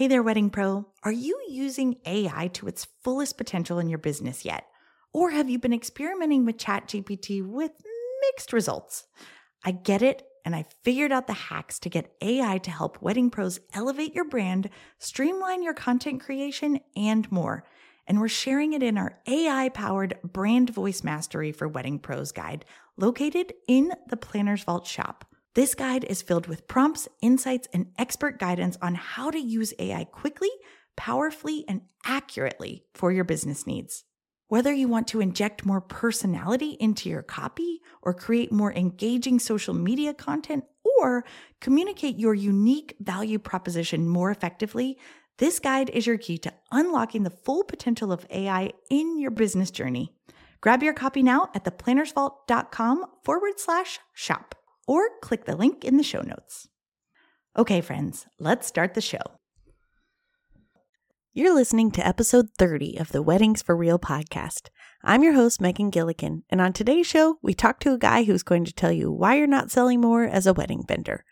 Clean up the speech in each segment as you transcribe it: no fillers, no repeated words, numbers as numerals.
Hey there, Wedding Pro. Are you using AI to its fullest potential in your business yet? Or have you been experimenting with ChatGPT with mixed results? I get it, and I figured out the hacks to get AI to help wedding pros elevate your brand, streamline your content creation, and more. And we're sharing it in our AI-powered Brand Voice Mastery for Wedding Pros guide, located in the Planner's Vault shop. This guide is filled with prompts, insights, and expert guidance on how to use AI quickly, powerfully, and accurately for your business needs. Whether you want to inject more personality into your copy or create more engaging social media content or communicate your unique value proposition more effectively, this guide is your key to unlocking the full potential of AI in your business journey. Grab your copy now at theplannersvault.com/shop or click the link in the show notes. Okay, friends, let's start the show. You're listening to episode 30 of the Weddings for Real podcast. I'm your host, Megan Gillikin, and on today's show, we talk to a guy who's going to tell you why you're not selling more as a wedding vendor.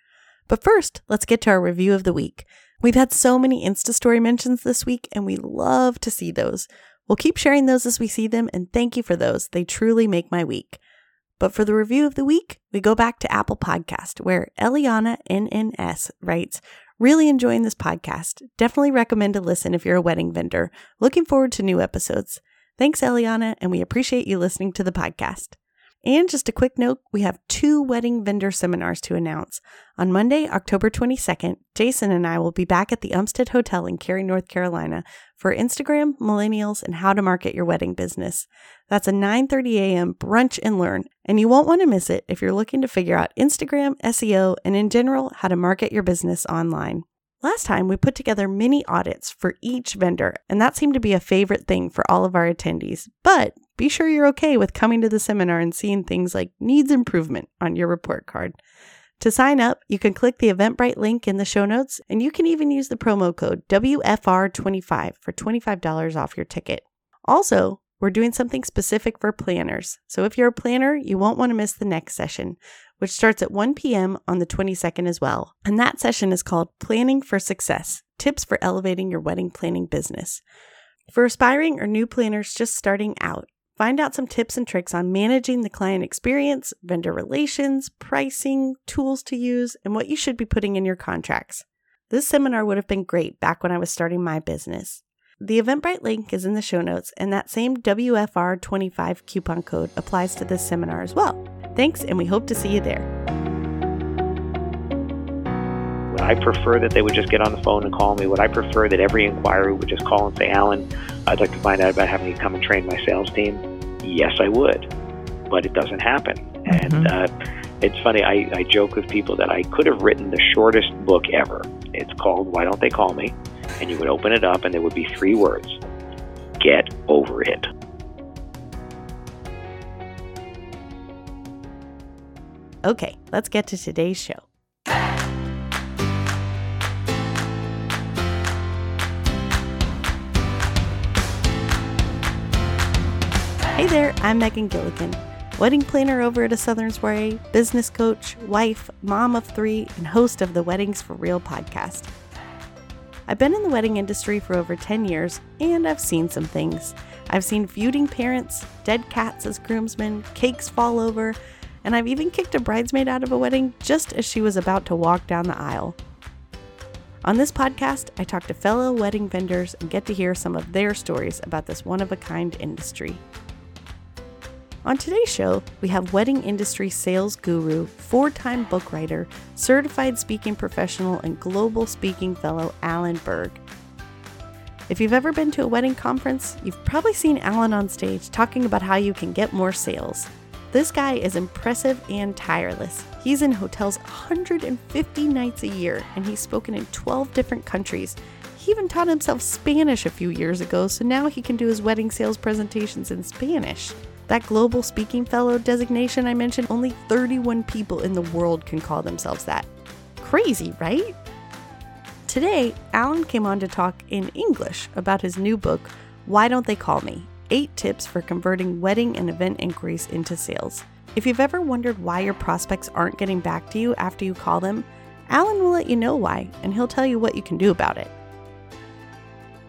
But first, let's get to our review of the week. We've had so many Insta story mentions this week, and we love to see those. We'll keep sharing those as we see them, and thank you for those. They truly make my week. But for the review of the week, we go back to Apple Podcast, where Eliana NNS writes, "Really enjoying this podcast. Definitely recommend a listen if you're a wedding vendor. Looking forward to new episodes. Thanks, Eliana, and we appreciate you listening to the podcast." And just a quick note, we have 2 wedding vendor seminars to announce. On Monday, October 22nd, Jason and I will be back at the Umstead Hotel in Cary, North Carolina for Instagram, Millennials, and How to Market Your Wedding Business. That's a 9:30 a.m. brunch and learn, and you won't want to miss it if you're looking to figure out Instagram, SEO, and in general, how to market your business online. Last time, we put together mini audits for each vendor, and that seemed to be a favorite thing for all of our attendees. But be sure you're okay with coming to the seminar and seeing things like needs improvement on your report card. To sign up, you can click the Eventbrite link in the show notes, and you can even use the promo code WFR25 for $25 off your ticket. Also, we're doing something specific for planners, so if you're a planner, you won't want to miss the next session, which starts at 1 p.m. on the 22nd as well. And that session is called Planning for Success, Tips for Elevating Your Wedding Planning Business. For aspiring or new planners just starting out, find out some tips and tricks on managing the client experience, vendor relations, pricing, tools to use, and what you should be putting in your contracts. This seminar would have been great back when I was starting my business. The Eventbrite link is in the show notes, and that same WFR25 coupon code applies to this seminar as well. Thanks, and we hope to see you there. Would I prefer that they would just get on the phone and call me? Would I prefer that every inquiry would just call and say, Alan, I'd like to find out about having you come and train my sales team? Yes, I would, but it doesn't happen. Mm-hmm. And it's funny, I joke with people that I could have written the shortest book ever. It's called Why Don't They Call Me? And you would open it up, and there would be 3 words. Get over it. Okay, let's get to today's show. Hey there, I'm Megan Gillikin, wedding planner over at A Southern Soiree, business coach, wife, mom of 3, and host of the Weddings for Real podcast. I've been in the wedding industry for over 10 years, and I've seen some things. I've seen feuding parents, dead cats as groomsmen, cakes fall over, and I've even kicked a bridesmaid out of a wedding just as she was about to walk down the aisle. On this podcast, I talk to fellow wedding vendors and get to hear some of their stories about this one-of-a-kind industry. On today's show, we have wedding industry sales guru, 4-time book writer, certified speaking professional, and global speaking fellow Alan Berg. If you've ever been to a wedding conference, you've probably seen Alan on stage talking about how you can get more sales. This guy is impressive and tireless. He's in hotels 150 nights a year, and he's spoken in 12 different countries. He even taught himself Spanish a few years ago, so now he can do his wedding sales presentations in Spanish. That global speaking fellow designation I mentioned, only 31 people in the world can call themselves that. Crazy, right? Today, Alan came on to talk in English about his new book, Why Don't They Call Me? 8 tips for converting wedding and event inquiries into sales. If you've ever wondered why your prospects aren't getting back to you after you call them, Alan will let you know why, and he'll tell you what you can do about it.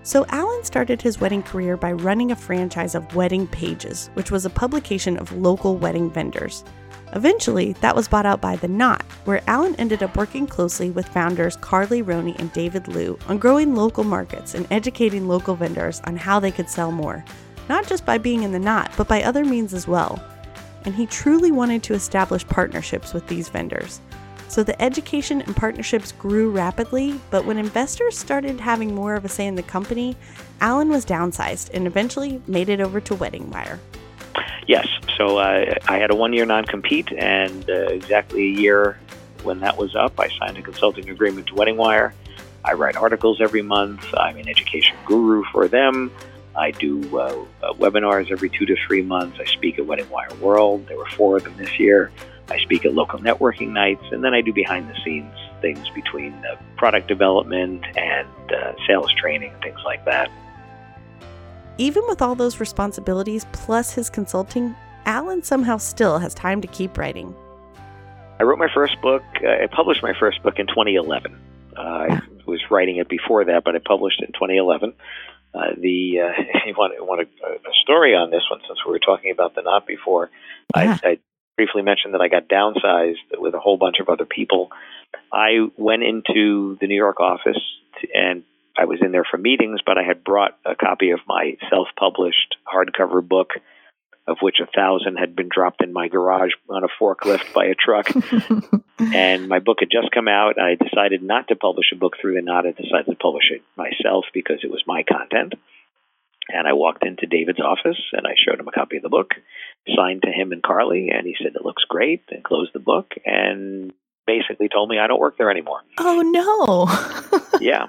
So Alan started his wedding career by running a franchise of Wedding Pages, which was a publication of local wedding vendors. Eventually, that was bought out by The Knot, where Alan ended up working closely with founders Carley Roney and David Liu on growing local markets and educating local vendors on how they could sell more, not just by being in The Knot, but by other means as well. And he truly wanted to establish partnerships with these vendors. So the education and partnerships grew rapidly, but when investors started having more of a say in the company, Alan was downsized and eventually made it over to Wedding Wire. Yes, so I had a one-year non-compete, and exactly a year when that was up, I signed a consulting agreement to Wedding Wire. I write articles every month. I'm an education guru for them. I do webinars every 2 to 3 months. I speak at Wedding Wire World. There were 4 of them this year. I speak at local networking nights, and then I do behind-the-scenes things between product development and sales training, things like that. Even with all those responsibilities plus his consulting, Alan somehow still has time to keep writing. I wrote my first book. I published my first book in 2011. I was writing it before that, but I published it in 2011. If you want a story on this one, since we were talking about The Knot before, yeah. I briefly mentioned that I got downsized with a whole bunch of other people. I went into the New York office and I was in there for meetings, but I had brought a copy of my self-published hardcover book, of which 1,000 had been dropped in my garage on a forklift by a truck. And my book had just come out. I decided not to publish a book through The Knot. I decided to publish it myself because it was my content. And I walked into David's office, and I showed him a copy of the book, signed to him and Carley, and he said, "It looks great," and closed the book, and basically told me I don't work there anymore. Oh, no. Yeah.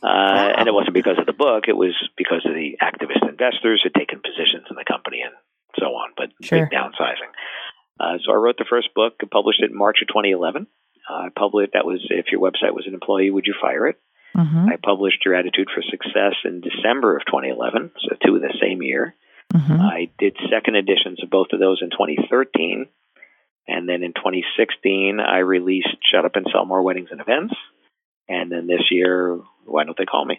Wow. And it wasn't because of the book. It was because of the activist investors who had taken positions in the company and so on, but big downsizing. So I wrote the first book and published it in March of 2011. I published, that was, if your website was an employee, would you fire it? Mm-hmm. I published Your Attitude for Success in December of 2011, so 2 of the same year. Mm-hmm. I did second editions of both of those in 2013. And then in 2016, I released Shut Up and Sell More Weddings and Events. And then this year, Why Don't They Call Me?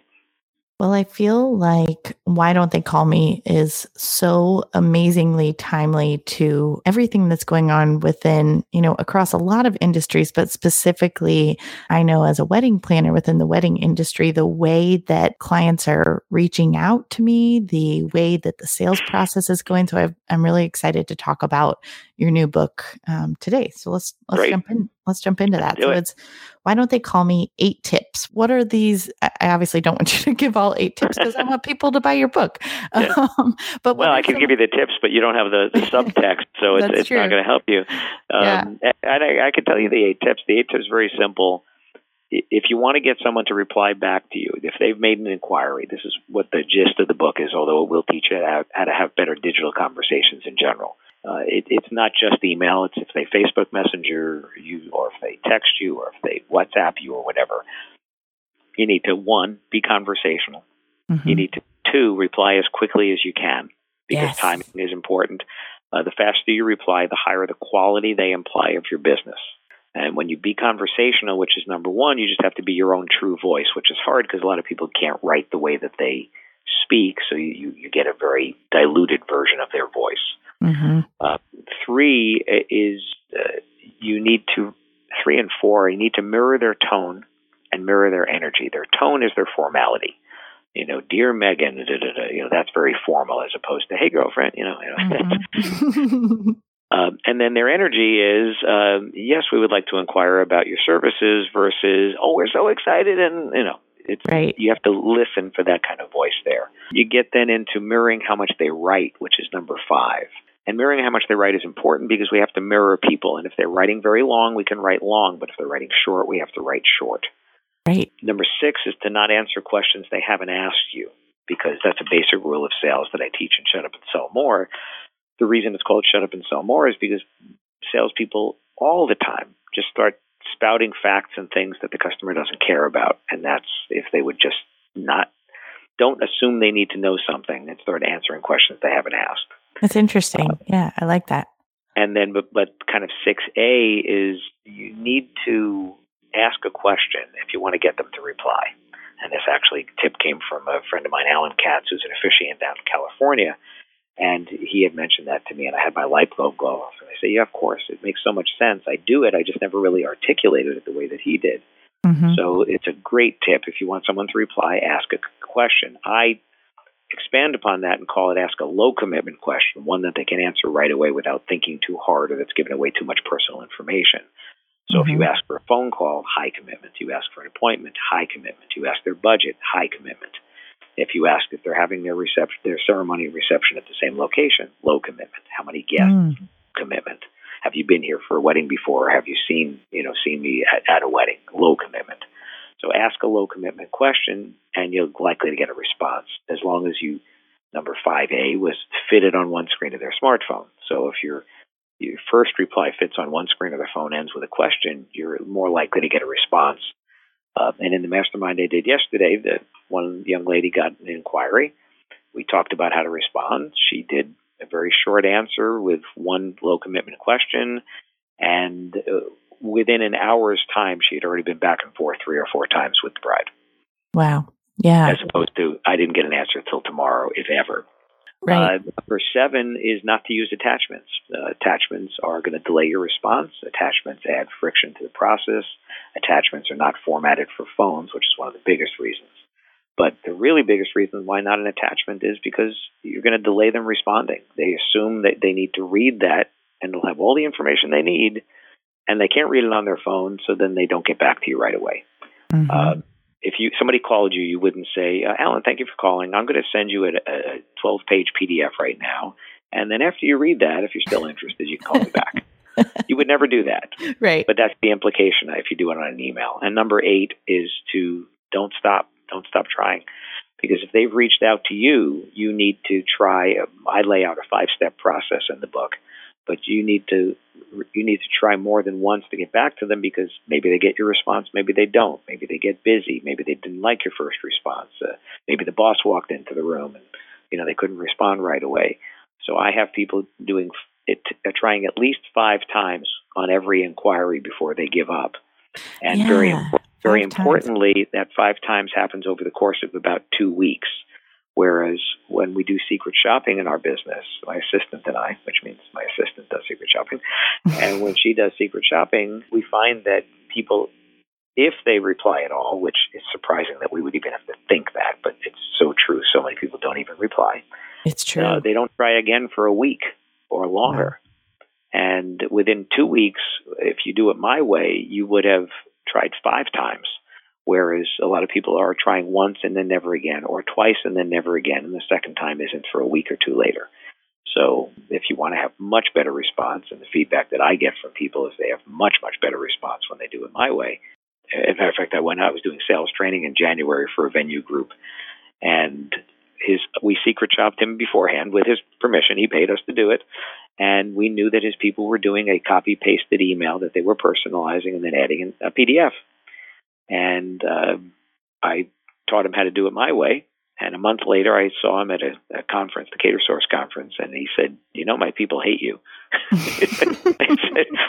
Well, I feel like Why Don't They Call Me is so amazingly timely to everything that's going on within, you know, across a lot of industries, but specifically, I know as a wedding planner within the wedding industry, the way that clients are reaching out to me, the way that the sales process is going. So I'm really excited to talk about your new book today. So let's Great. Jump in. Let's jump into that. So it's Why Don't They Call Me 8 tips. What are these? I obviously don't want you to give all 8 tips because I want people to buy your book. Yeah. I can give you the tips, but you don't have the subtext, so it's not going to help you. And I can tell you the 8 tips. The 8 tips are very simple. If you want to get someone to reply back to you, if they've made an inquiry, this is what the gist of the book is, although it will teach you how to have better digital conversations in general. It's not just email. It's if they Facebook Messenger you, or if they text you, or if they WhatsApp you, or whatever. You need to, 1, be conversational. Mm-hmm. You need to, 2, reply as quickly as you can because timing is important. The faster you reply, the higher the quality they imply of your business. And when you be conversational, which is number 1, you just have to be your own true voice, which is hard because a lot of people can't write the way that they speak, so you get a very diluted version of their voice. Mm-hmm. 3 is you need to, 3 and 4, you need to mirror their tone and mirror their energy. Their tone is their formality. You know, "Dear Megan," you know, that's very formal as opposed to, "Hey, girlfriend," Mm-hmm. And then their energy is, "Yes, we would like to inquire about your services," versus, "Oh, we're so excited," and, you know. It's, right. You have to listen for that kind of voice there. You get then into mirroring how much they write, which is number 5. And mirroring how much they write is important because we have to mirror people. And if they're writing very long, we can write long. But if they're writing short, we have to write short. Right. Number 6 is to not answer questions they haven't asked you because that's a basic rule of sales that I teach in Shut Up and Sell More. The reason it's called Shut Up and Sell More is because salespeople all the time just start spouting facts and things that the customer doesn't care about. And that's if they would just don't assume they need to know something and start answering questions they haven't asked. That's interesting. Yeah, I like that. And then, but kind of 6A is you need to ask a question if you want to get them to reply. And this actually tip came from a friend of mine, Alan Katz, who's an officiant out in California. And he had mentioned that to me, and I had my light bulb go off. And I said, yeah, of course. It makes so much sense. I do it. I just never really articulated it the way that he did. Mm-hmm. So it's a great tip. If you want someone to reply, ask a question. I expand upon that and call it ask a low-commitment question, one that they can answer right away without thinking too hard or that's giving away too much personal information. So if you ask for a phone call, high commitment. You ask for an appointment, high commitment. You ask their budget, high commitment. If you ask if they're having their ceremony and reception at the same location, low commitment. How many guests? Commitment. Have you been here for a wedding before? Or have you seen me at a wedding? Low commitment. So ask a low commitment question, and you're likely to get a response as long as you, number 5A, was fitted on one screen of their smartphone. So if your first reply fits on one screen of their phone, ends with a question, you're more likely to get a response. And in the mastermind I did yesterday, that one young lady got an inquiry. We talked about how to respond. She did a very short answer with one low commitment question. And within an hour's time, she had already been back and forth 3 or 4 times with the bride. Wow. Yeah. As opposed to, I didn't get an answer till tomorrow, if ever. Right. Number 7 is not to use attachments. Attachments are going to delay your response. Attachments add friction to the process. Attachments are not formatted for phones, which is one of the biggest reasons. But the really biggest reason why not an attachment is because you're going to delay them responding. They assume that they need to read that, and they'll have all the information they need, and they can't read it on their phone, so then they don't get back to you right away. Mm-hmm. If somebody called you, you wouldn't say, Alan, thank you for calling. I'm going to send you a 12-page PDF right now. And then after you read that, if you're still interested, you can call me back. You would never do that. Right. But that's the implication if you do it on an email. And number 8 is to don't stop. Don't stop trying. Because if they've reached out to you, you need to try. I lay out a 5-step process in the book. But you need to try more than once to get back to them, because maybe they get your response, maybe they don't, maybe they get busy, maybe they didn't like your first response, maybe the boss walked into the room and they couldn't respond right away. So I have people doing it, trying at least 5 times on every inquiry before they give up, and very importantly, that 5 times happens over the course of about 2 weeks. Whereas when we do secret shopping in our business, my assistant and I, which means my assistant does secret shopping, and when she does secret shopping, we find that people, if they reply at all, which is surprising that we would even have to think that, but it's so true. So many people don't even reply. It's true. They don't try again for a week or longer. Wow. And within 2 weeks, if you do it my way, you would have tried 5 times. Whereas a lot of people are trying once and then never again, or twice and then never again, and the second time isn't for a week or 2 later. So if you want to have much better response, and the feedback that I get from people is they have much, much better response when they do it my way. As a matter of fact, I was doing sales training in January for a venue group, and we secret shopped him beforehand with his permission. He paid us to do it. And we knew that his people were doing a copy-pasted email that they were personalizing and then adding a PDF. And I taught him how to do it my way. And a month later, I saw him at a conference, the Cater Source conference, and he said, my people hate you. I said,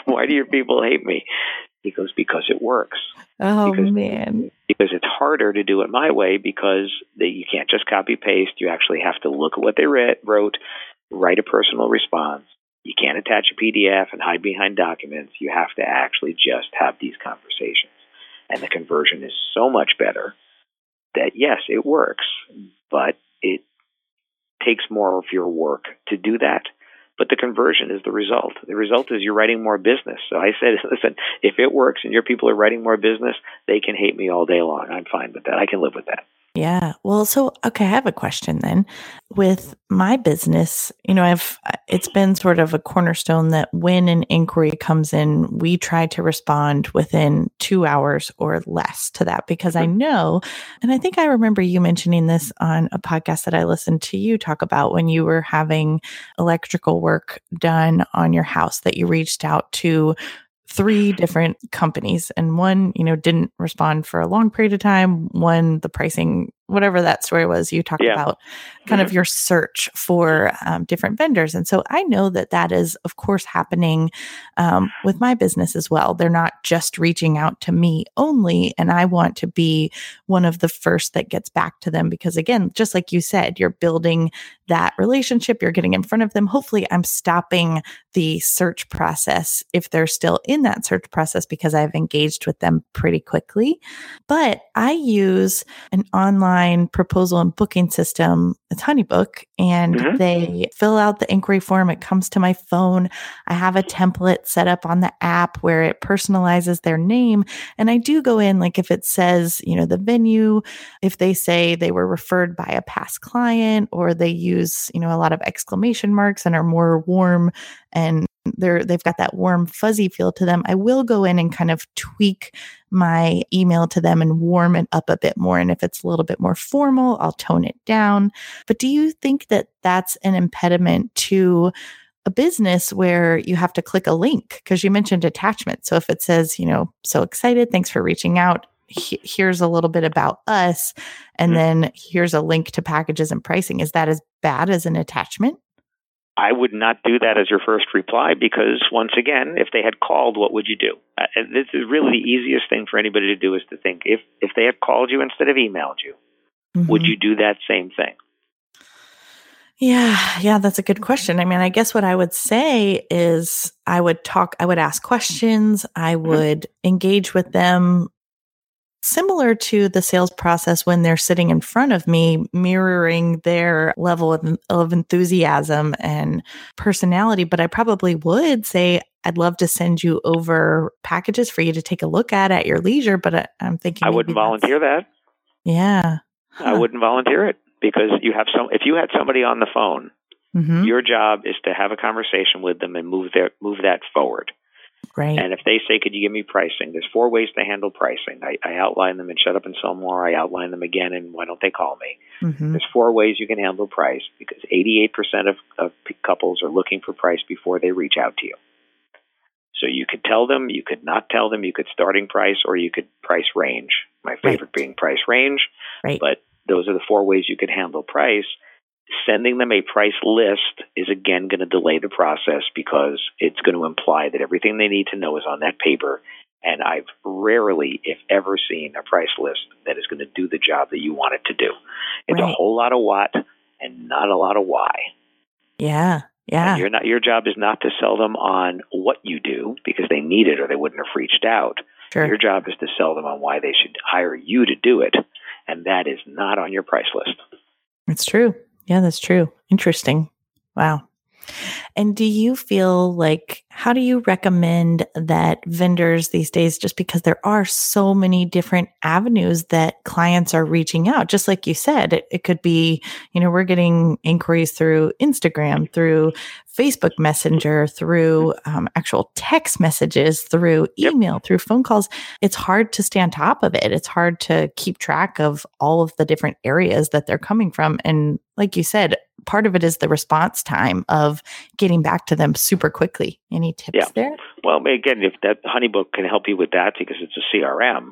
why do your people hate me? He goes, because it works. Oh, man. Because it's harder to do it my way, because you can't just copy-paste. You actually have to look at what they wrote, write a personal response. You can't attach a PDF and hide behind documents. You have to actually just have these conversations. And the conversion is so much better that, yes, it works, but it takes more of your work to do that. But the conversion is the result. The result is you're writing more business. So I said, listen, if it works and your people are writing more business, they can hate me all day long. I'm fine with that. I can live with that. Yeah. Well, so, okay, I have a question then. With my business, it's been sort of a cornerstone that when an inquiry comes in, we try to respond within 2 hours or less to that, because I know, and I think I remember you mentioning this on a podcast that I listened to you talk about when you were having electrical work done on your house, that you reached out to 3 different companies, and one, didn't respond for a long period of time. One, the pricing whatever that story was you talked about, kind of your search for different vendors. And so I know that that is, of course, happening with my business as well. They're not just reaching out to me only, and I want to be one of the first that gets back to them because, again, just like you said, you're building that relationship, you're getting in front of them. Hopefully, I'm stopping the search process if they're still in that search process because I've engaged with them pretty quickly. But I use an online proposal and booking system. It's HoneyBook, and they fill out the inquiry form. It comes to my phone. I have a template set up on the app where it personalizes their name. And I do go in, like if it says, you know, the venue, if they say they were referred by a past client or they use, you know, a lot of exclamation marks and are more warm and they've got that warm, fuzzy feel to them, I will go in and kind of tweak my email to them and warm it up a bit more. And if it's a little bit more formal, I'll tone it down. But do you think that that's an impediment to a business where you have to click a link? Because you mentioned attachment. So if it says, you know, so excited, thanks for reaching out, here's a little bit about us, and then here's a link to packages and pricing. Is that as bad as an attachment? I would not do that as your first reply because, once again, if they had called, what would you do? And this is really the easiest thing for anybody to do is to think, if they had called you instead of emailed you, would you do that same thing? Yeah, that's a good question. I mean, I guess what I would say is I would ask questions, I would engage with them. Similar to the sales process when they're sitting in front of me, mirroring their level of enthusiasm and personality. But I probably would say, I'd love to send you over packages for you to take a look at your leisure. But I'm thinking I wouldn't volunteer that. Yeah. I wouldn't volunteer it because if you had somebody on the phone, your job is to have a conversation with them and move that forward. Right. And if they say, could you give me pricing? There's four ways to handle pricing. I outline them in Shut Up and Sell More. I outline them again in Why Don't They Call Me? There's four ways you can handle price because 88% of couples are looking for price before they reach out to you. So you could tell them, you could not tell them, you could starting price, or you could price range. My favorite being price range. Right. But those are the four ways you could handle price. Sending them a price list is, again, going to delay the process because it's going to imply that everything they need to know is on that paper. And I've rarely, if ever, seen a price list that is going to do the job that you want it to do. It's a whole lot of what and not a lot of why. Yeah, yeah. And your job is not to sell them on what you do because they need it or they wouldn't have reached out. Sure. Your job is to sell them on why they should hire you to do it. And that is not on your price list. It's true. Yeah, that's true. Interesting. Wow. And do you feel like, how do you recommend that vendors these days, just because there are so many different avenues that clients are reaching out, just like you said, it could be, you know, we're getting inquiries through Instagram, through Facebook Messenger, through actual text messages, through email, through phone calls. It's hard to stay on top of it. It's hard to keep track of all of the different areas that they're coming from. And like you said, part of it is the response time of getting back to them super quickly. Any tips there? Well, again, if that HoneyBook can help you with that because it's a CRM.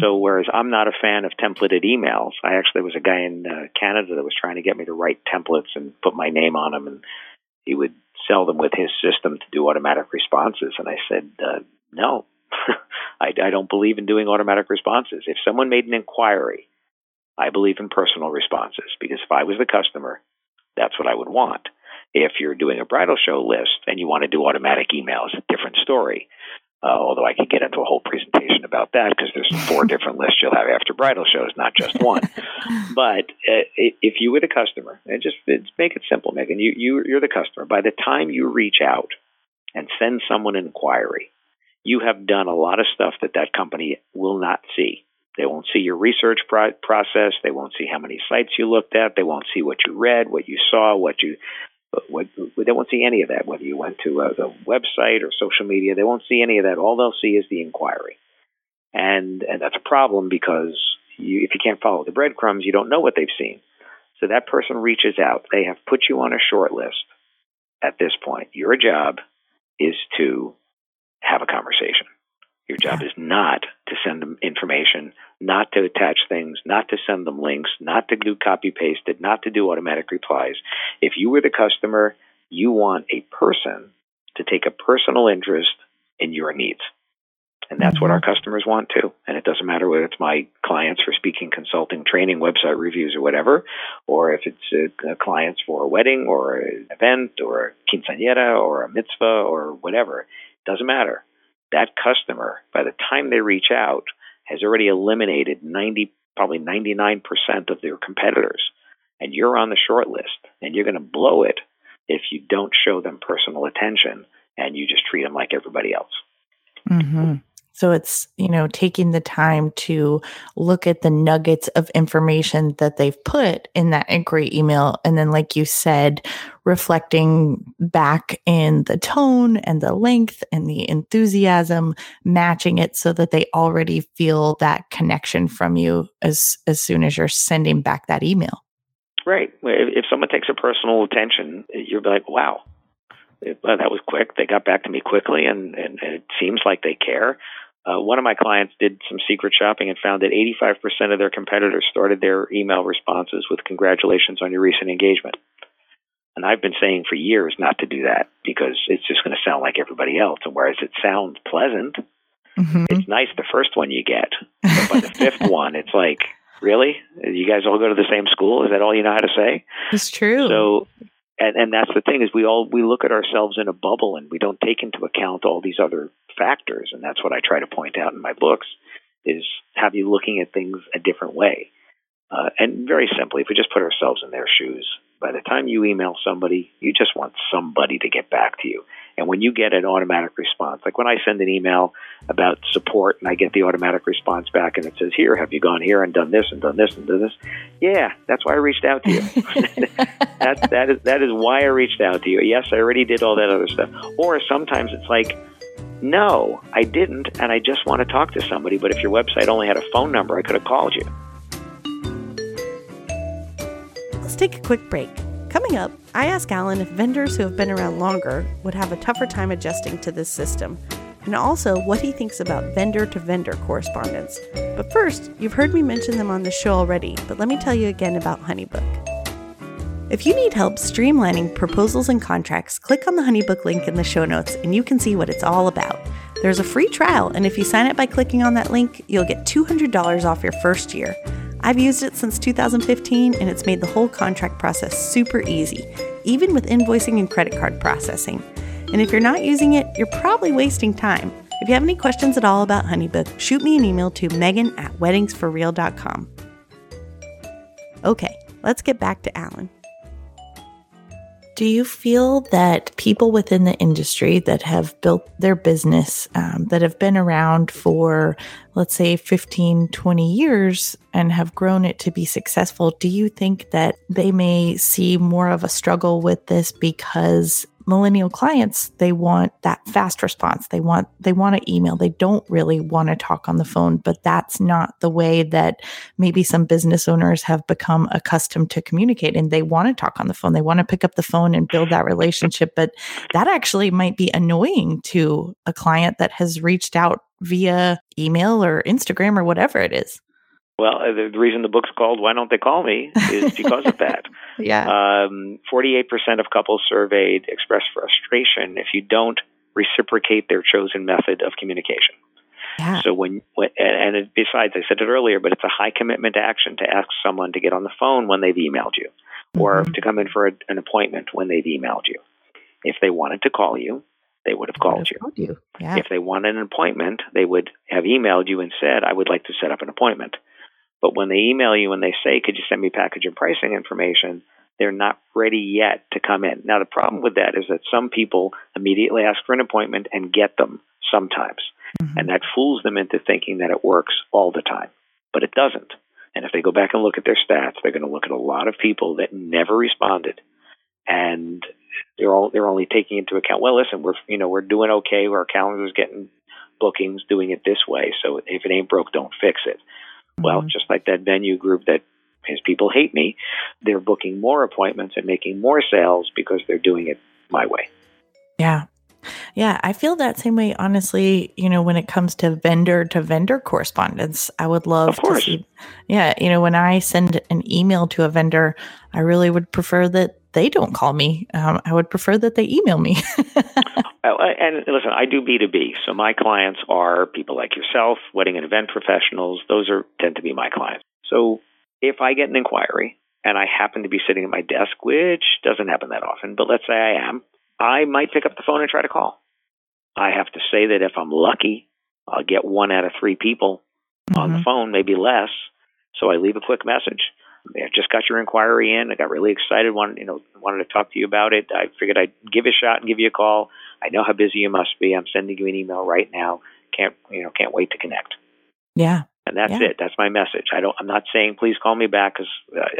So whereas I'm not a fan of templated emails, there was a guy in Canada that was trying to get me to write templates and put my name on them, and he would sell them with his system to do automatic responses. And I said, no, I don't believe in doing automatic responses. If someone made an inquiry, I believe in personal responses because if I was the customer, that's what I would want. If you're doing a bridal show list and you want to do automatic emails, a different story. Although I could get into a whole presentation about that because there's four different lists you'll have after bridal shows, not just one. But if you were the customer, and just make it simple, Megan. You're the customer. By the time you reach out and send someone an inquiry, you have done a lot of stuff that company will not see. They won't see your research process. They won't see how many sites you looked at. They won't see what you read, what you saw, they won't see any of that, whether you went to the website or social media. They won't see any of that. All they'll see is the inquiry. And that's a problem because if you can't follow the breadcrumbs, you don't know what they've seen. So that person reaches out. They have put you on a short list at this point. Your job is to have a conversation. Your job is not to send them information not to attach things, not to send them links, not to do copy-paste it, not to do automatic replies. If you were the customer, you want a person to take a personal interest in your needs. And that's what our customers want too. And it doesn't matter whether it's my clients for speaking, consulting, training, website reviews, or whatever, or if it's clients for a wedding or an event or a quinceañera or a mitzvah or whatever. It doesn't matter. That customer, by the time they reach out, has already eliminated 99% of their competitors. And you're on the short list. And you're going to blow it if you don't show them personal attention and you just treat them like everybody else. Mm-hmm. So it's, taking the time to look at the nuggets of information that they've put in that inquiry email. And then, like you said, reflecting back in the tone and the length and the enthusiasm, matching it so that they already feel that connection from you as soon as you're sending back that email. Right. If someone takes a personal attention, you're like, wow. That was quick. They got back to me quickly, and it seems like they care. One of my clients did some secret shopping and found that 85% of their competitors started their email responses with congratulations on your recent engagement. And I've been saying for years not to do that because it's just going to sound like everybody else. And whereas it sounds pleasant, it's nice the first one you get. But by the fifth one, it's like, really? You guys all go to the same school? Is that all you know how to say? It's true. So... And that's the thing is we look at ourselves in a bubble and we don't take into account all these other factors. And that's what I try to point out in my books is have you looking at things a different way. And very simply, if we just put ourselves in their shoes, by the time you email somebody, you just want somebody to get back to you. And when you get an automatic response, like when I send an email about support and I get the automatic response back and it says, here, have you gone here and done this and done this and done this? Yeah, that's why I reached out to you. that is why I reached out to you. Yes, I already did all that other stuff. Or sometimes it's like, no, I didn't, and I just want to talk to somebody. But if your website only had a phone number, I could have called you. Let's take a quick break. Coming up, I ask Alan if vendors who have been around longer would have a tougher time adjusting to this system, and also what he thinks about vendor-to-vendor correspondence. But first, you've heard me mention them on the show already, but let me tell you again about HoneyBook. If you need help streamlining proposals and contracts, click on the HoneyBook link in the show notes and you can see what it's all about. There's a free trial, and if you sign up by clicking on that link, you'll get $200 off your first year. I've used it since 2015, and it's made the whole contract process super easy, even with invoicing and credit card processing. And if you're not using it, you're probably wasting time. If you have any questions at all about HoneyBook, shoot me an email to megan@weddingsforreal.com. Okay, let's get back to Alan. Do you feel that people within the industry that have built their business, that have been around for, let's say, 15, 20 years and have grown it to be successful, do you think that they may see more of a struggle with this because millennial clients, they want that fast response. They want to email. They don't really want to talk on the phone, but that's not the way that maybe some business owners have become accustomed to communicate. And they want to talk on the phone. They want to pick up the phone and build that relationship. But that actually might be annoying to a client that has reached out via email or Instagram or whatever it is. Well, the reason the book's called Why Don't They Call Me is because of that. Yeah. 48% of couples surveyed express frustration if you don't reciprocate their chosen method of communication. Yeah. So when besides, I said it earlier, but it's a high commitment action to ask someone to get on the phone when they've emailed you or to come in for an appointment when they've emailed you. If they wanted to call you, they would have called you. Yeah. If they wanted an appointment, they would have emailed you and said, I would like to set up an appointment. But when they email you and they say, could you send me package and pricing information, they're not ready yet to come in. Now, the problem with that is that some people immediately ask for an appointment and get them sometimes. And that fools them into thinking that it works all the time. But it doesn't. And if they go back and look at their stats, they're going to look at a lot of people that never responded. And they're only taking into account, well, listen, we're doing okay. Our calendar's getting bookings, doing it this way. So if it ain't broke, don't fix it. Well, just like that venue group that his people hate me, they're booking more appointments and making more sales because they're doing it my way. Yeah. Yeah, I feel that same way, honestly, you know, when it comes to vendor correspondence. I would love to see, yeah, you know, when I send an email to a vendor, I really would prefer that they don't call me. I would prefer that they email me. And listen, I do B2B. So my clients are people like yourself, wedding and event professionals. Those are tend to be my clients. So if I get an inquiry and I happen to be sitting at my desk, which doesn't happen that often, but let's say I am, I might pick up the phone and try to call. I have to say that if I'm lucky, I'll get 1 out of 3 people on the phone, maybe less. So I leave a quick message. I just got your inquiry in. I got really excited. Wanted to talk to you about it. I figured I'd give it a shot and give you a call. I know how busy you must be. I'm sending you an email right now. Can't wait to connect. Yeah. And that's it. That's my message. I'm not saying please call me back because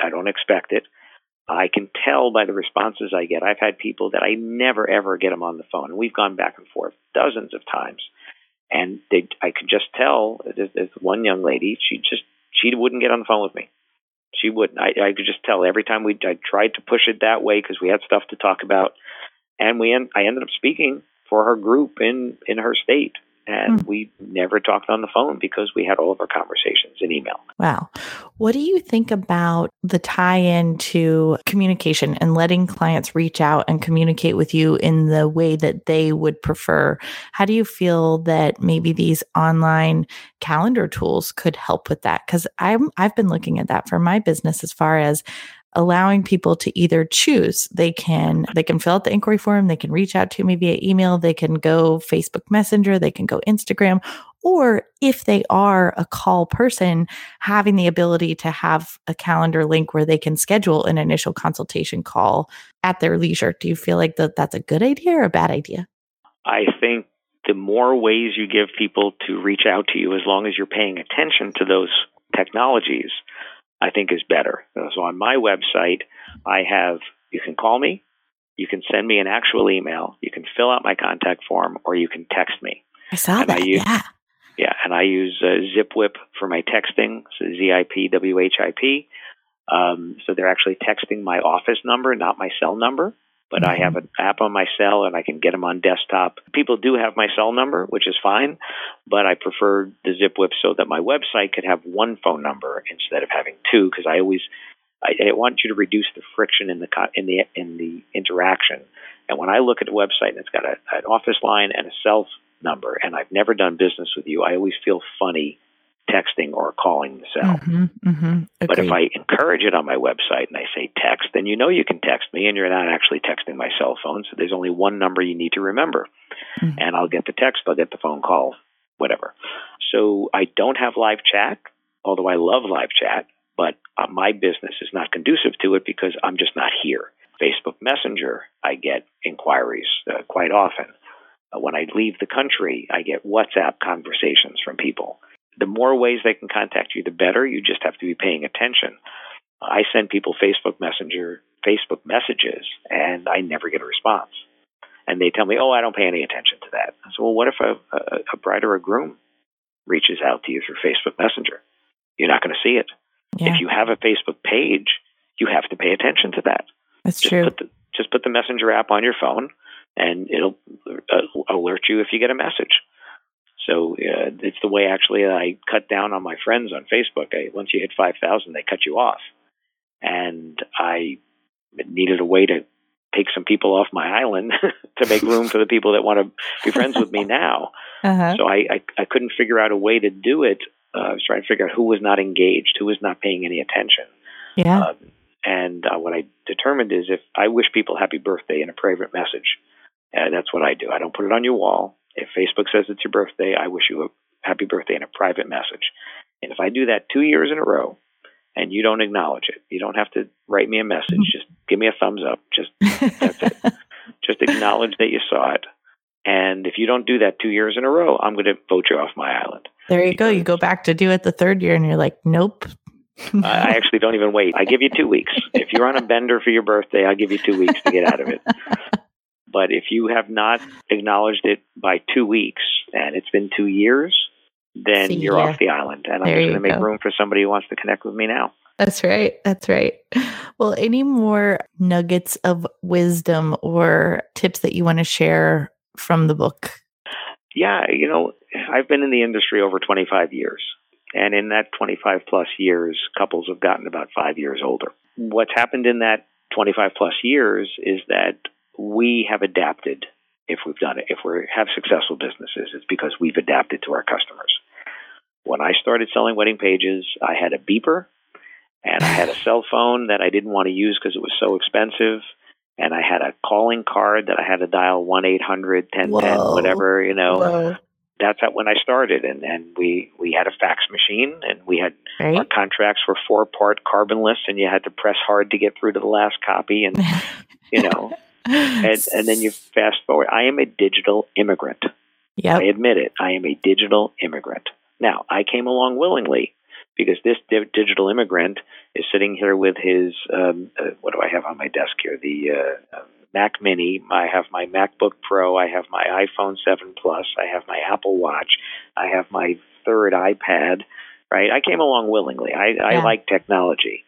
I don't expect it. I can tell by the responses I get. I've had people that I never, ever get them on the phone. We've gone back and forth dozens of times. And I could just tell, there's one young lady, she wouldn't get on the phone with me. She wouldn't. I could just tell every time I tried to push it that way because we had stuff to talk about. And I ended up speaking for her group in her state. And we never talked on the phone because we had all of our conversations in email. Wow. What do you think about the tie-in to communication and letting clients reach out and communicate with you in the way that they would prefer? How do you feel that maybe these online calendar tools could help with that? Because I've been looking at that for my business as far as allowing people to either choose. They can fill out the inquiry form, they can reach out to me via email, they can go Facebook Messenger, they can go Instagram, or if they are a call person, having the ability to have a calendar link where they can schedule an initial consultation call at their leisure. Do you feel like that's a good idea or a bad idea? I think the more ways you give people to reach out to you, as long as you're paying attention to those technologies, I think is better. So on my website, I have, you can call me, you can send me an actual email, you can fill out my contact form, or you can text me. I saw that, yeah. Yeah, and I use ZipWhip for my texting, so ZipWhip. So they're actually texting my office number, not my cell number, but I have an app on my cell and I can get them on desktop. People do have my cell number, which is fine, but I prefer the ZipWhip so that my website could have one phone number instead of having 2, because I want you to reduce the friction in the interaction. And when I look at a website and it's got an office line and a cell number, and I've never done business with you, I always feel funny texting or calling the cell. But if I encourage it on my website and I say text, then you know you can text me and you're not actually texting my cell phone. So there's only one number you need to remember. And I'll get the text, I'll get the phone call, whatever. So I don't have live chat, although I love live chat, but my business is not conducive to it because I'm just not here. Facebook Messenger, I get inquiries quite often. When I leave the country, I get WhatsApp conversations from people. The more ways they can contact you, the better. You just have to be paying attention. I send people Facebook messages, and I never get a response. And they tell me, I don't pay any attention to that. I said, what if a bride or a groom reaches out to you through Facebook Messenger? You're not going to see it. Yeah. If you have a Facebook page, you have to pay attention to that. That's true. Just put the Messenger app on your phone, and it'll alert you if you get a message. So it's the way, actually, that I cut down on my friends on Facebook. Once you hit 5,000, they cut you off. And I needed a way to take some people off my island to make room for the people that want to be friends with me now. So I couldn't figure out a way to do it. I was trying to figure out who was not engaged, who was not paying any attention. Yeah. And what I determined is if I wish people happy birthday in a private message, that's what I do. I don't put it on your wall. If Facebook says it's your birthday, I wish you a happy birthday in a private message. And if I do that 2 years in a row and you don't acknowledge it, you don't have to write me a message. Just give me a thumbs up. That's it. Just acknowledge that you saw it. And if you don't do that 2 years in a row, I'm going to vote you off my island. There you go. You go back to do it the third year and you're like, nope. I actually don't even wait. I give you 2 weeks. If you're on a bender for your birthday, I'll give you 2 weeks to get out of it. But if you have not acknowledged it by 2 weeks and it's been 2 years, then you're off the island. And I'm just going to make room for somebody who wants to connect with me now. That's right. That's right. Well, any more nuggets of wisdom or tips that you want to share from the book? Yeah, you know, I've been in the industry over 25 years. And in that 25 plus years, couples have gotten about 5 years older. What's happened in that 25 plus years is that we have adapted. If we've done it, if we have successful businesses, it's because we've adapted to our customers. When I started selling Wedding Pages, I had a beeper and I had a cell phone that I didn't want to use because it was so expensive. And I had a calling card that I had to dial 1-800-1010, whatever, you know. Whoa. That's when I started. And we had a fax machine, and we had our contracts were 4-part carbonless, and you had to press hard to get through to the last copy. And, you know, and then you fast forward. I am a digital immigrant. Yep. I admit it. I am a digital immigrant. Now, I came along willingly, because this digital immigrant is sitting here with his, what do I have on my desk here? The Mac Mini. I have my MacBook Pro. I have my iPhone 7 Plus. I have my Apple Watch. I have my third iPad, right? I came along willingly. I like technology,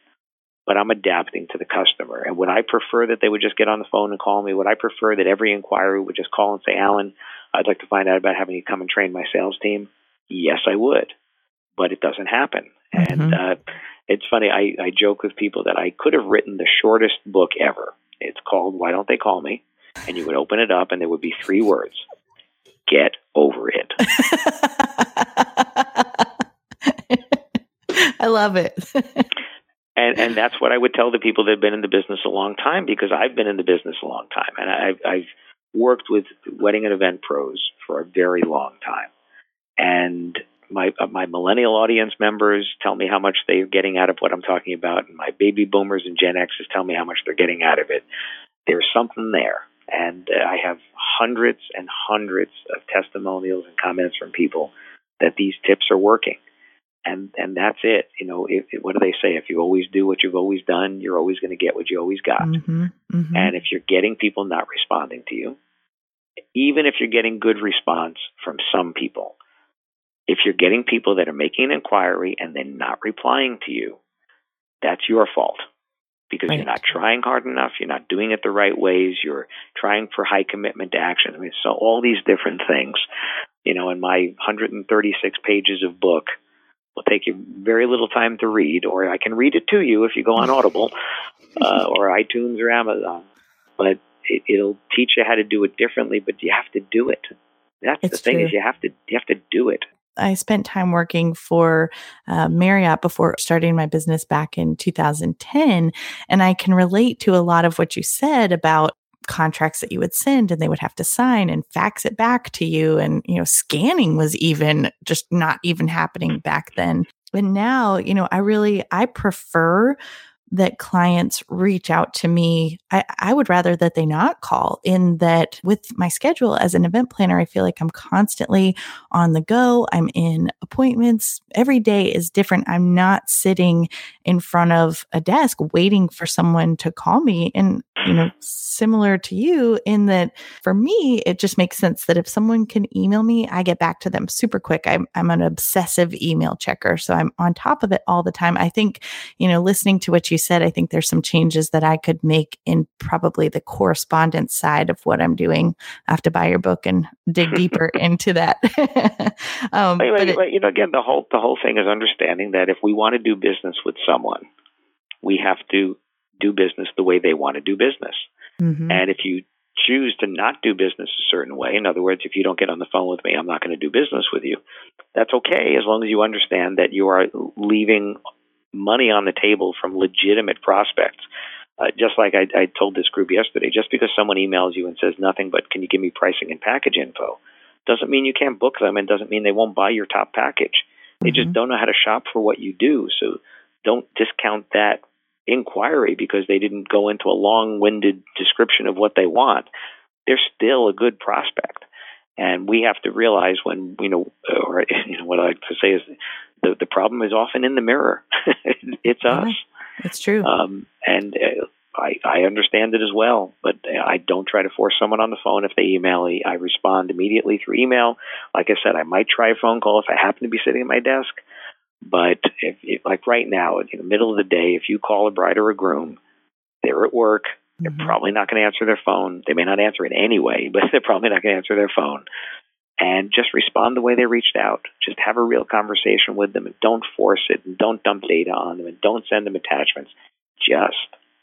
but I'm adapting to the customer. And would I prefer that they would just get on the phone and call me? Would I prefer that every inquiry would just call and say, Alan, I'd like to find out about having you come and train my sales team? Yes, I would. But it doesn't happen. Mm-hmm. And it's funny. I joke with people that I could have written the shortest book ever. It's called Why Don't They Call Me? And you would open it up and there would be 3 words. Get over it. I love it. And that's what I would tell the people that have been in the business a long time, because I've been in the business a long time. And I've worked with wedding and event pros for a very long time. And my millennial audience members tell me how much they're getting out of what I'm talking about. And my baby boomers and Gen Xers tell me how much they're getting out of it. There's something there. And I have hundreds and hundreds of testimonials and comments from people that these tips are working. And that's it. You know, what do they say? If you always do what you've always done, you're always going to get what you always got. Mm-hmm, mm-hmm. And if you're getting people not responding to you, even if you're getting good response from some people, if you're getting people that are making an inquiry and then not replying to you, that's your fault, because you're not trying hard enough. You're not doing it the right ways. You're trying for high commitment to action. I mean, so all these different things, you know, in my 136 pages of book will take you very little time to read, or I can read it to you if you go on Audible or iTunes or Amazon, but it'll teach you how to do it differently, but you have to do it. That's the thing is you have to do it. I spent time working for Marriott before starting my business back in 2010. And I can relate to a lot of what you said about contracts that you would send and they would have to sign and fax it back to you. And, you know, scanning was even just not even happening back then. But now, you know, I prefer that clients reach out to me. I would rather that they not call, in that with my schedule as an event planner, I feel like I'm constantly on the go. I'm in appointments. Every day is different. I'm not sitting in front of a desk waiting for someone to call me. And, you know, similar to you in that for me, it just makes sense that if someone can email me, I get back to them super quick. I'm an obsessive email checker. So I'm on top of it all the time. I think, you know, listening to what you said, I think there's some changes that I could make in probably the correspondence side of what I'm doing. I have to buy your book and dig deeper into that. You know, again, the whole thing is understanding that if we want to do business with someone, we have to do business the way they want to do business. Mm-hmm. And if you choose to not do business a certain way, in other words, if you don't get on the phone with me, I'm not going to do business with you. That's okay, as long as you understand that you are leaving money on the table from legitimate prospects. Just like I told this group yesterday, just because someone emails you and says nothing but, can you give me pricing and package info, doesn't mean you can't book them and doesn't mean they won't buy your top package. They mm-hmm. just don't know how to shop for what you do. So don't discount that inquiry because they didn't go into a long-winded description of what they want. They're still a good prospect. And we have to realize when, what I like to say is the problem is often in the mirror. It's us. That's true. And I understand it as well, but I don't try to force someone on the phone. If they email me, I respond immediately through email. Like I said, I might try a phone call if I happen to be sitting at my desk. But if like right now, in the middle of the day, if you call a bride or a groom, they're at work, They're probably not going to answer their phone. They may not answer it anyway, but they're probably not going to answer their phone. And just respond the way they reached out. Just have a real conversation with them, and don't force it, and don't dump data on them, and don't send them attachments. Just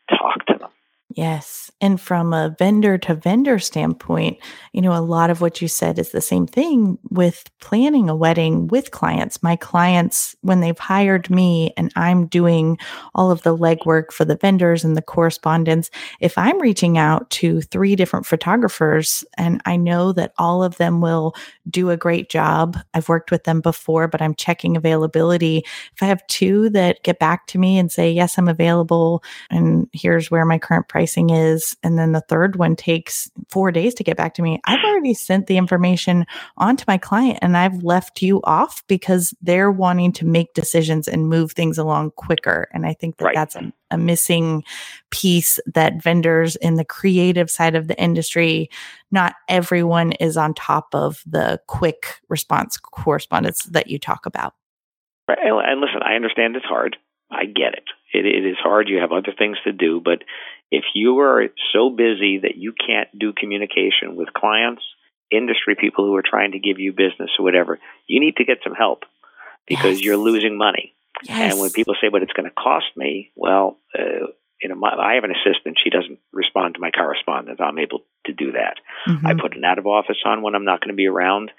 talk to them. Yes. And from a vendor to vendor standpoint, you know, a lot of what you said is the same thing with planning a wedding with clients. My clients, when they've hired me and I'm doing all of the legwork for the vendors and the correspondence, if I'm reaching out to 3 different photographers and I know that all of them will do a great job, I've worked with them before, but I'm checking availability. If I have 2 that get back to me and say, yes, I'm available, and here's where my current pricing is, and then the 3rd one takes 4 days to get back to me, I've already sent the information on to my client, and I've left you off because they're wanting to make decisions and move things along quicker. And I think that that's a missing piece that vendors in the creative side of the industry, not everyone is on top of the quick response correspondence that you talk about. Right. And listen, I understand it's hard. I get it. It is hard. You have other things to do. But if you are so busy that you can't do communication with clients, industry people who are trying to give you business or whatever, you need to get some help, because you're losing money. Yes. And when people say, but it's going to cost me, well, I have an assistant. She doesn't respond to my correspondence. I'm able to do that. I put an out of office on when I'm not going to be around.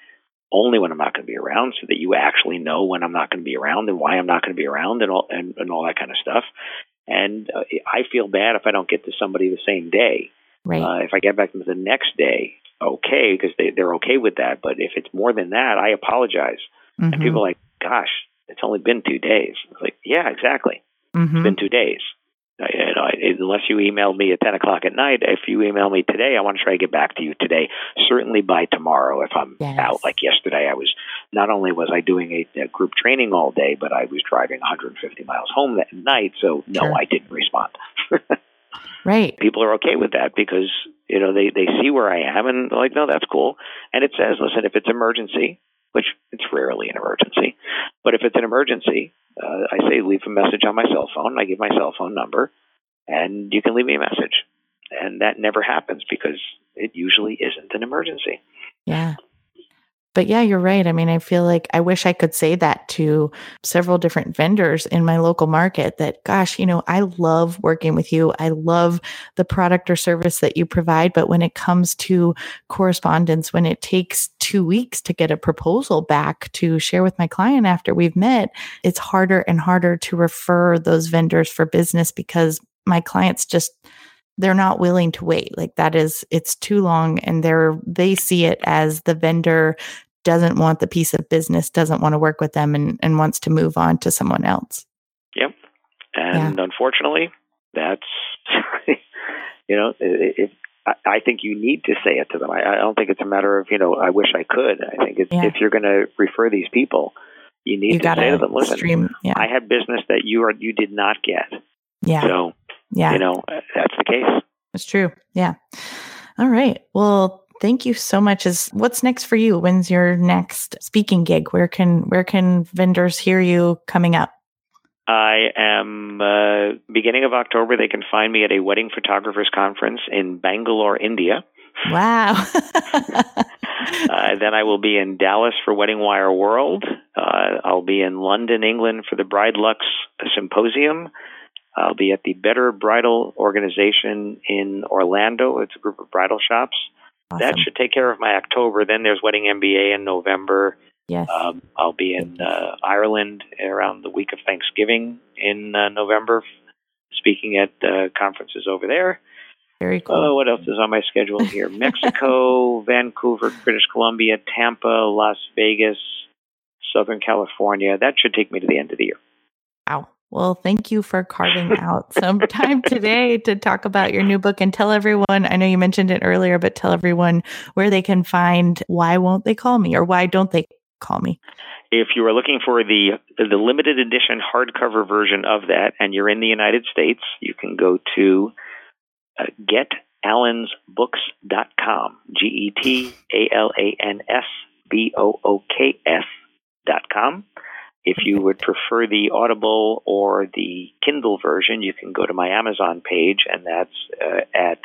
Only when I'm not going to be around, so that you actually know when I'm not going to be around and why I'm not going to be around and all that kind of stuff. And I feel bad if I don't get to somebody the same day. Right. If I get back to them the next day, okay, because they're okay with that. But if it's more than that, I apologize. And people are like, gosh, it's only been 2 days. It's like, yeah, exactly. It's been 2 days. You know, unless you emailed me at 10 o'clock at night, if you email me today, I want to try to get back to you today, certainly by tomorrow if I'm out. Like yesterday, I was, not only was I doing a group training all day, but I was driving 150 miles home that night. So no, I didn't respond. Right. People are okay with that because, you know, they see where I am and they're like, no, that's cool. And it says, listen, if it's emergency, which it's rarely an emergency, but if it's an emergency, I say leave a message on my cell phone. I give my cell phone number, and you can leave me a message. And that never happens because it usually isn't an emergency. Yeah. But yeah, you're right. I mean, I feel like I wish I could say that to several different vendors in my local market that, gosh, you know, I love working with you. I love the product or service that you provide. But when it comes to correspondence, when it takes 2 weeks to get a proposal back to share with my client after we've met, it's harder and harder to refer those vendors for business because my clients just... they're not willing to wait. Like that is, it's too long. And they see it as the vendor doesn't want the piece of business, doesn't want to work with them and wants to move on to someone else. Yep. And unfortunately, that's, you know, I think you need to say it to them. I don't think it's a matter of, you know, I wish I could. I think it's, if you're going to refer these people, you need to say to them, listen, I have business that you did not get. Yeah. So, you know, that's the case. That's true. Yeah. All right. Well, thank you so much. What's next for you? When's your next speaking gig? Where can vendors hear you coming up? I am, beginning of October, they can find me at a wedding photographers conference in Bangalore, India. Wow. Then I will be in Dallas for Wedding Wire World. I'll be in London, England for the Bride Lux Symposium. I'll be at the Better Bridal Organization in Orlando. It's a group of bridal shops. Awesome. That should take care of my October. Then there's Wedding MBA in November. Yes. I'll be in Ireland around the week of Thanksgiving in November, speaking at conferences over there. Very cool. What else is on my schedule here? Mexico, Vancouver, British Columbia, Tampa, Las Vegas, Southern California. That should take me to the end of the year. Wow. Well, thank you for carving out some time today to talk about your new book and tell everyone, I know you mentioned it earlier, but tell everyone where they can find Why Won't They Call Me, or Why Don't They Call Me? If you are looking for the limited edition hardcover version of that and you're in the United States, you can go to getalansbooks.com, GetAlansBooks.com. If you would prefer the Audible or the Kindle version, you can go to my Amazon page, and that's at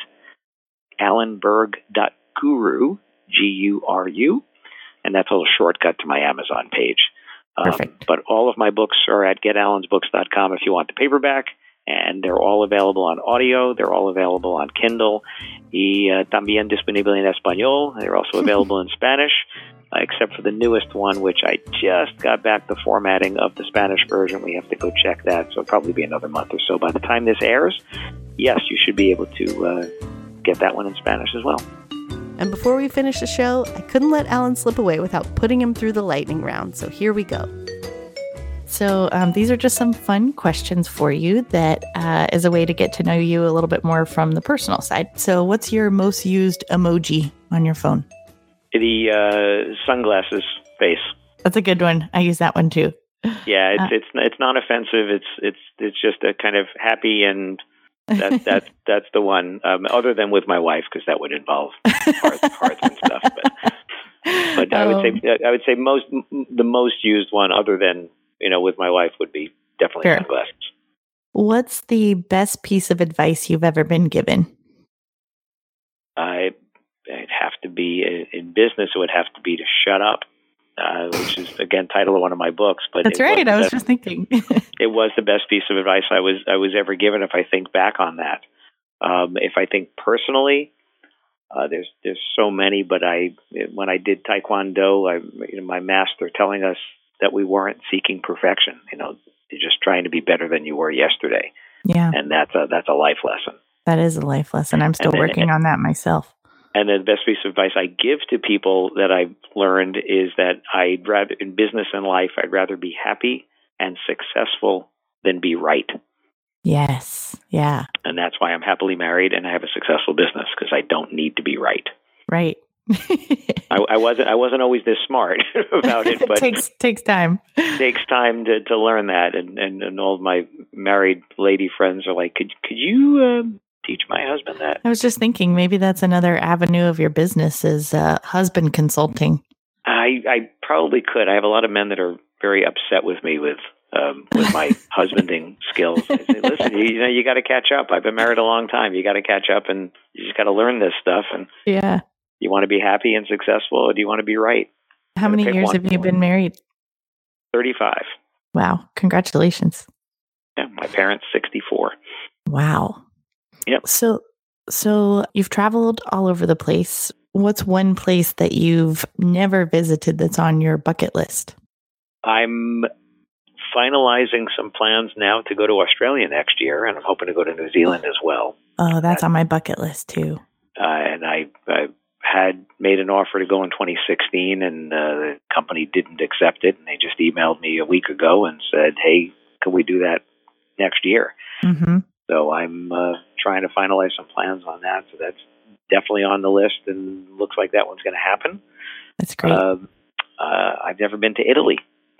alanberg.guru, G-U-R-U, and that's a little shortcut to my Amazon page. Perfect. But all of my books are at getalansbooks.com if you want the paperback, and they're all available on audio. They're all available on Kindle. Y también disponible en español. They're also available in Spanish, except for the newest one, which I just got back the formatting of the Spanish version. We have to go check that, so it'll probably be another month or so. By the time this airs, yes, you should be able to get that one in Spanish as well. And before we finish the show, I couldn't let Alan slip away without putting him through the lightning round, so here we go. So these are just some fun questions for you that is a way to get to know you a little bit more from the personal side. So what's your most used emoji on your phone? The sunglasses face. That's a good one. I use that one too. Yeah, it's not offensive. It's just a kind of happy, and that's the one. Other than with my wife, because that would involve hearts and stuff. But I would say the most used one, other than with my wife, would be definitely sunglasses. What's the best piece of advice you've ever been given? It'd have to be in business. It would have to be to shut up, which is again title of one of my books. But that's right. I was just thinking it was the best piece of advice I was ever given. If I think back on that, if I think personally, there's so many. But when I did Taekwondo, my master telling us that we weren't seeking perfection. You're just trying to be better than you were yesterday. Yeah, and that's a life lesson. That is a life lesson. I'm still working on that myself. And the best piece of advice I give to people that I've learned is that I'd rather, in business and life, I'd rather be happy and successful than be right. Yes. Yeah. And that's why I'm happily married and I have a successful business, because I don't need to be right. Right. I wasn't always this smart about it, but takes time. Takes time to learn that, and all of my married lady friends are like, could you? Teach my husband that. I was just thinking maybe that's another avenue of your business is husband consulting. I probably could. I have a lot of men that are very upset with me with my husbanding skills. I say, listen, you got to catch up. I've been married a long time. You got to catch up, and you just got to learn this stuff. And yeah, you want to be happy and successful, or do you want to be right? How many years have you been married? 35. Wow! Congratulations. Yeah, my parents 64. Wow. Yep. So you've traveled all over the place. What's one place that you've never visited that's on your bucket list? I'm finalizing some plans now to go to Australia next year, and I'm hoping to go to New Zealand as well. Oh, that's on my bucket list too. And I had made an offer to go in 2016, and the company didn't accept it, and they just emailed me a week ago and said, "Hey, can we do that next year?" Mm-hmm. So I'm trying to finalize some plans on that. So that's definitely on the list, and looks like that one's going to happen. That's great. I've never been to Italy.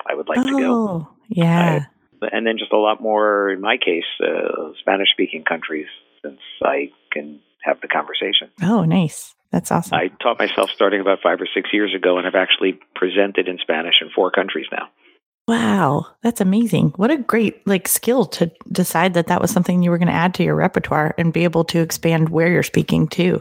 I would like to go. Oh, yeah. And then just a lot more, in my case, Spanish-speaking countries, since I can have the conversation. Oh, nice. That's awesome. I taught myself starting about 5 or 6 years ago, and I've actually presented in Spanish in 4 countries now. Wow, that's amazing. What a great skill to decide that was something you were going to add to your repertoire and be able to expand where you're speaking to.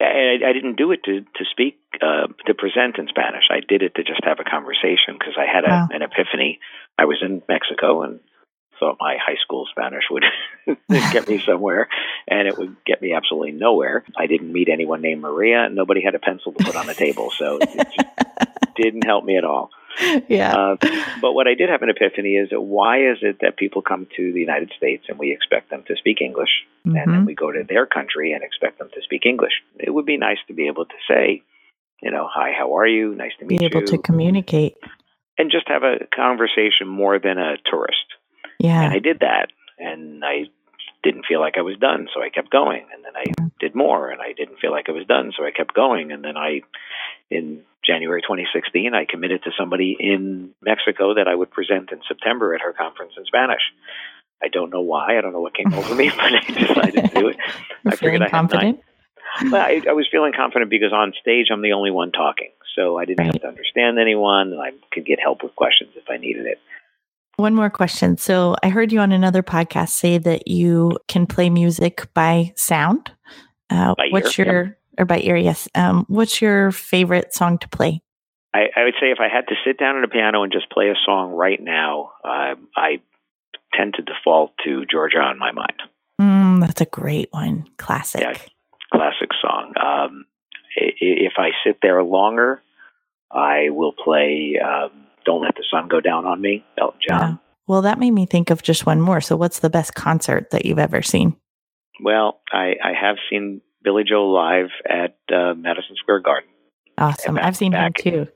I didn't do it to speak, to present in Spanish. I did it to just have a conversation, because I had an epiphany. I was in Mexico and thought my high school Spanish would get me somewhere, and it would get me absolutely nowhere. I didn't meet anyone named Maria, and nobody had a pencil to put on the table, so it just didn't help me at all. Yeah. But what I did have an epiphany is, why is it that people come to the United States and we expect them to speak English, mm-hmm. and then we go to their country and expect them to speak English? It would be nice to be able to say, hi, how are you? Nice to meet you. Be able to communicate. And just have a conversation more than a tourist. Yeah. And I did that, and I didn't feel like I was done, so I kept going. And then I did more, and I didn't feel like I was done, so I kept going. And then in January 2016, I committed to somebody in Mexico that I would present in September at her conference in Spanish. I don't know why. I don't know what came over me, but I decided to do it. I figured I had 9. Well, I was feeling confident because on stage, I'm the only one talking. So I didn't have to understand anyone, and I could get help with questions if I needed it. One more question. So I heard you on another podcast say that you can play music by sound. By what's ear, your or by ear? Yes. What's your favorite song to play? I would say if I had to sit down at a piano and just play a song right now, I tend to default to Georgia on My Mind. That's a great one. Classic. Yeah, classic song. If I sit there longer, I will play Don't Let the Sun Go Down on Me, Elton John. Yeah. Well, that made me think of just one more. So what's the best concert that you've ever seen? Well, I have seen Billy Joel live at Madison Square Garden. Awesome. I've seen him too.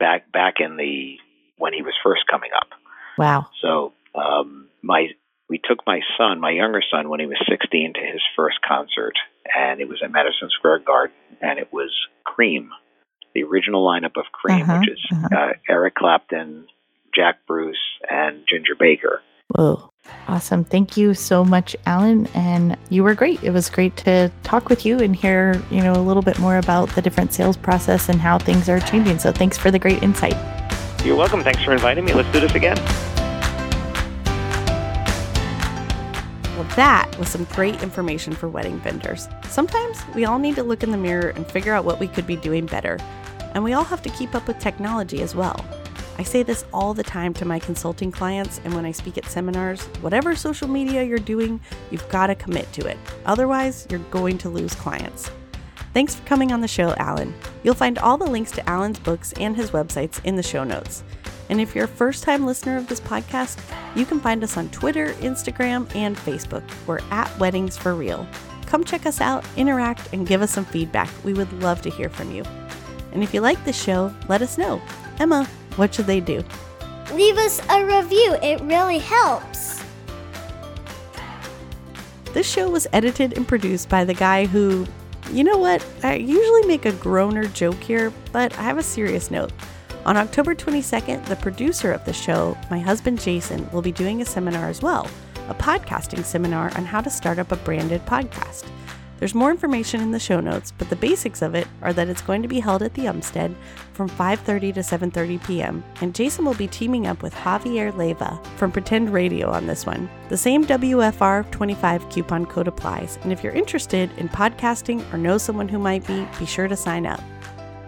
Back in the, when he was first coming up. Wow. So we took my son, my younger son, when he was 16 to his first concert, and it was at Madison Square Garden, and it was Cream. The original lineup of Cream, which is Eric Clapton, Jack Bruce, and Ginger Baker. Whoa. Awesome. Thank you so much, Alan. And you were great. It was great to talk with you and hear, you know, a little bit more about the different sales process and how things are changing. So thanks for the great insight. You're welcome. Thanks for inviting me. Let's do this again. Well, that was some great information for wedding vendors. Sometimes we all need to look in the mirror and figure out what we could be doing better. And we all have to keep up with technology as well. I say this all the time to my consulting clients and when I speak at seminars, whatever social media you're doing, you've got to commit to it. Otherwise, you're going to lose clients. Thanks for coming on the show, Alan. You'll find all the links to Alan's books and his websites in the show notes. And if you're a first-time listener of this podcast, you can find us on Twitter, Instagram, and Facebook. We're at Weddings for Real. Come check us out, interact, and give us some feedback. We would love to hear from you. And if you like this show, let us know. Emma, what should they do? Leave us a review. It really helps. This show was edited and produced by the guy who, you know what? I usually make a groaner joke here, but I have a serious note. On October 22nd, the producer of the show, my husband Jason, will be doing a seminar as well, a podcasting seminar on how to start up a branded podcast. There's more information in the show notes, but the basics of it are that it's going to be held at the Umstead from 5:30 to 7:30 p.m., and Jason will be teaming up with Javier Leyva from Pretend Radio on this one. The same WFR25 coupon code applies, and if you're interested in podcasting or know someone who might be sure to sign up.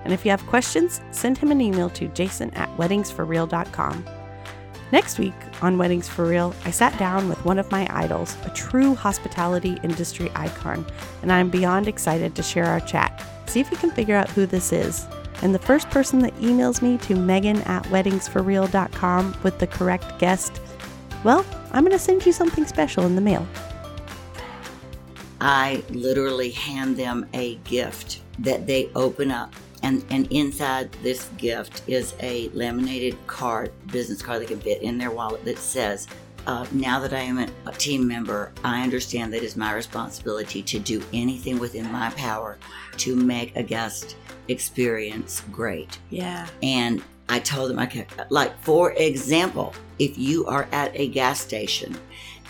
And if you have questions, send him an email to jason@weddingsforreal.com. Next week on Weddings for Real, I sat down with one of my idols, a true hospitality industry icon, and I'm beyond excited to share our chat. See if you can figure out who this is. And the first person that emails me to megan@weddingsforreal.com with the correct guest, well, I'm going to send you something special in the mail. I literally hand them a gift that they open up. And inside this gift is a laminated card, business card they can fit in their wallet that says, now that I am a team member, I understand that it is my responsibility to do anything within my power to make a guest experience great. Yeah. And I told them, for example, if you are at a gas station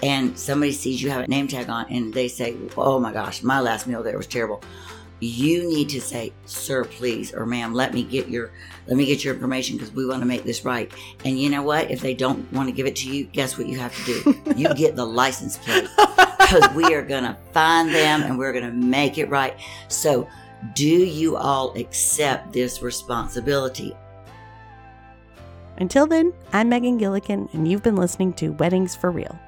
and somebody sees you have a name tag on and they say, oh my gosh, my last meal there was terrible. You need to say, sir, please, or ma'am, let me get your information because we want to make this right. And you know what? If they don't want to give it to you, guess what you have to do? You get the license plate because we are going to find them and we're going to make it right. So do you all accept this responsibility? Until then, I'm Megan Gillikin, and you've been listening to Weddings for Real.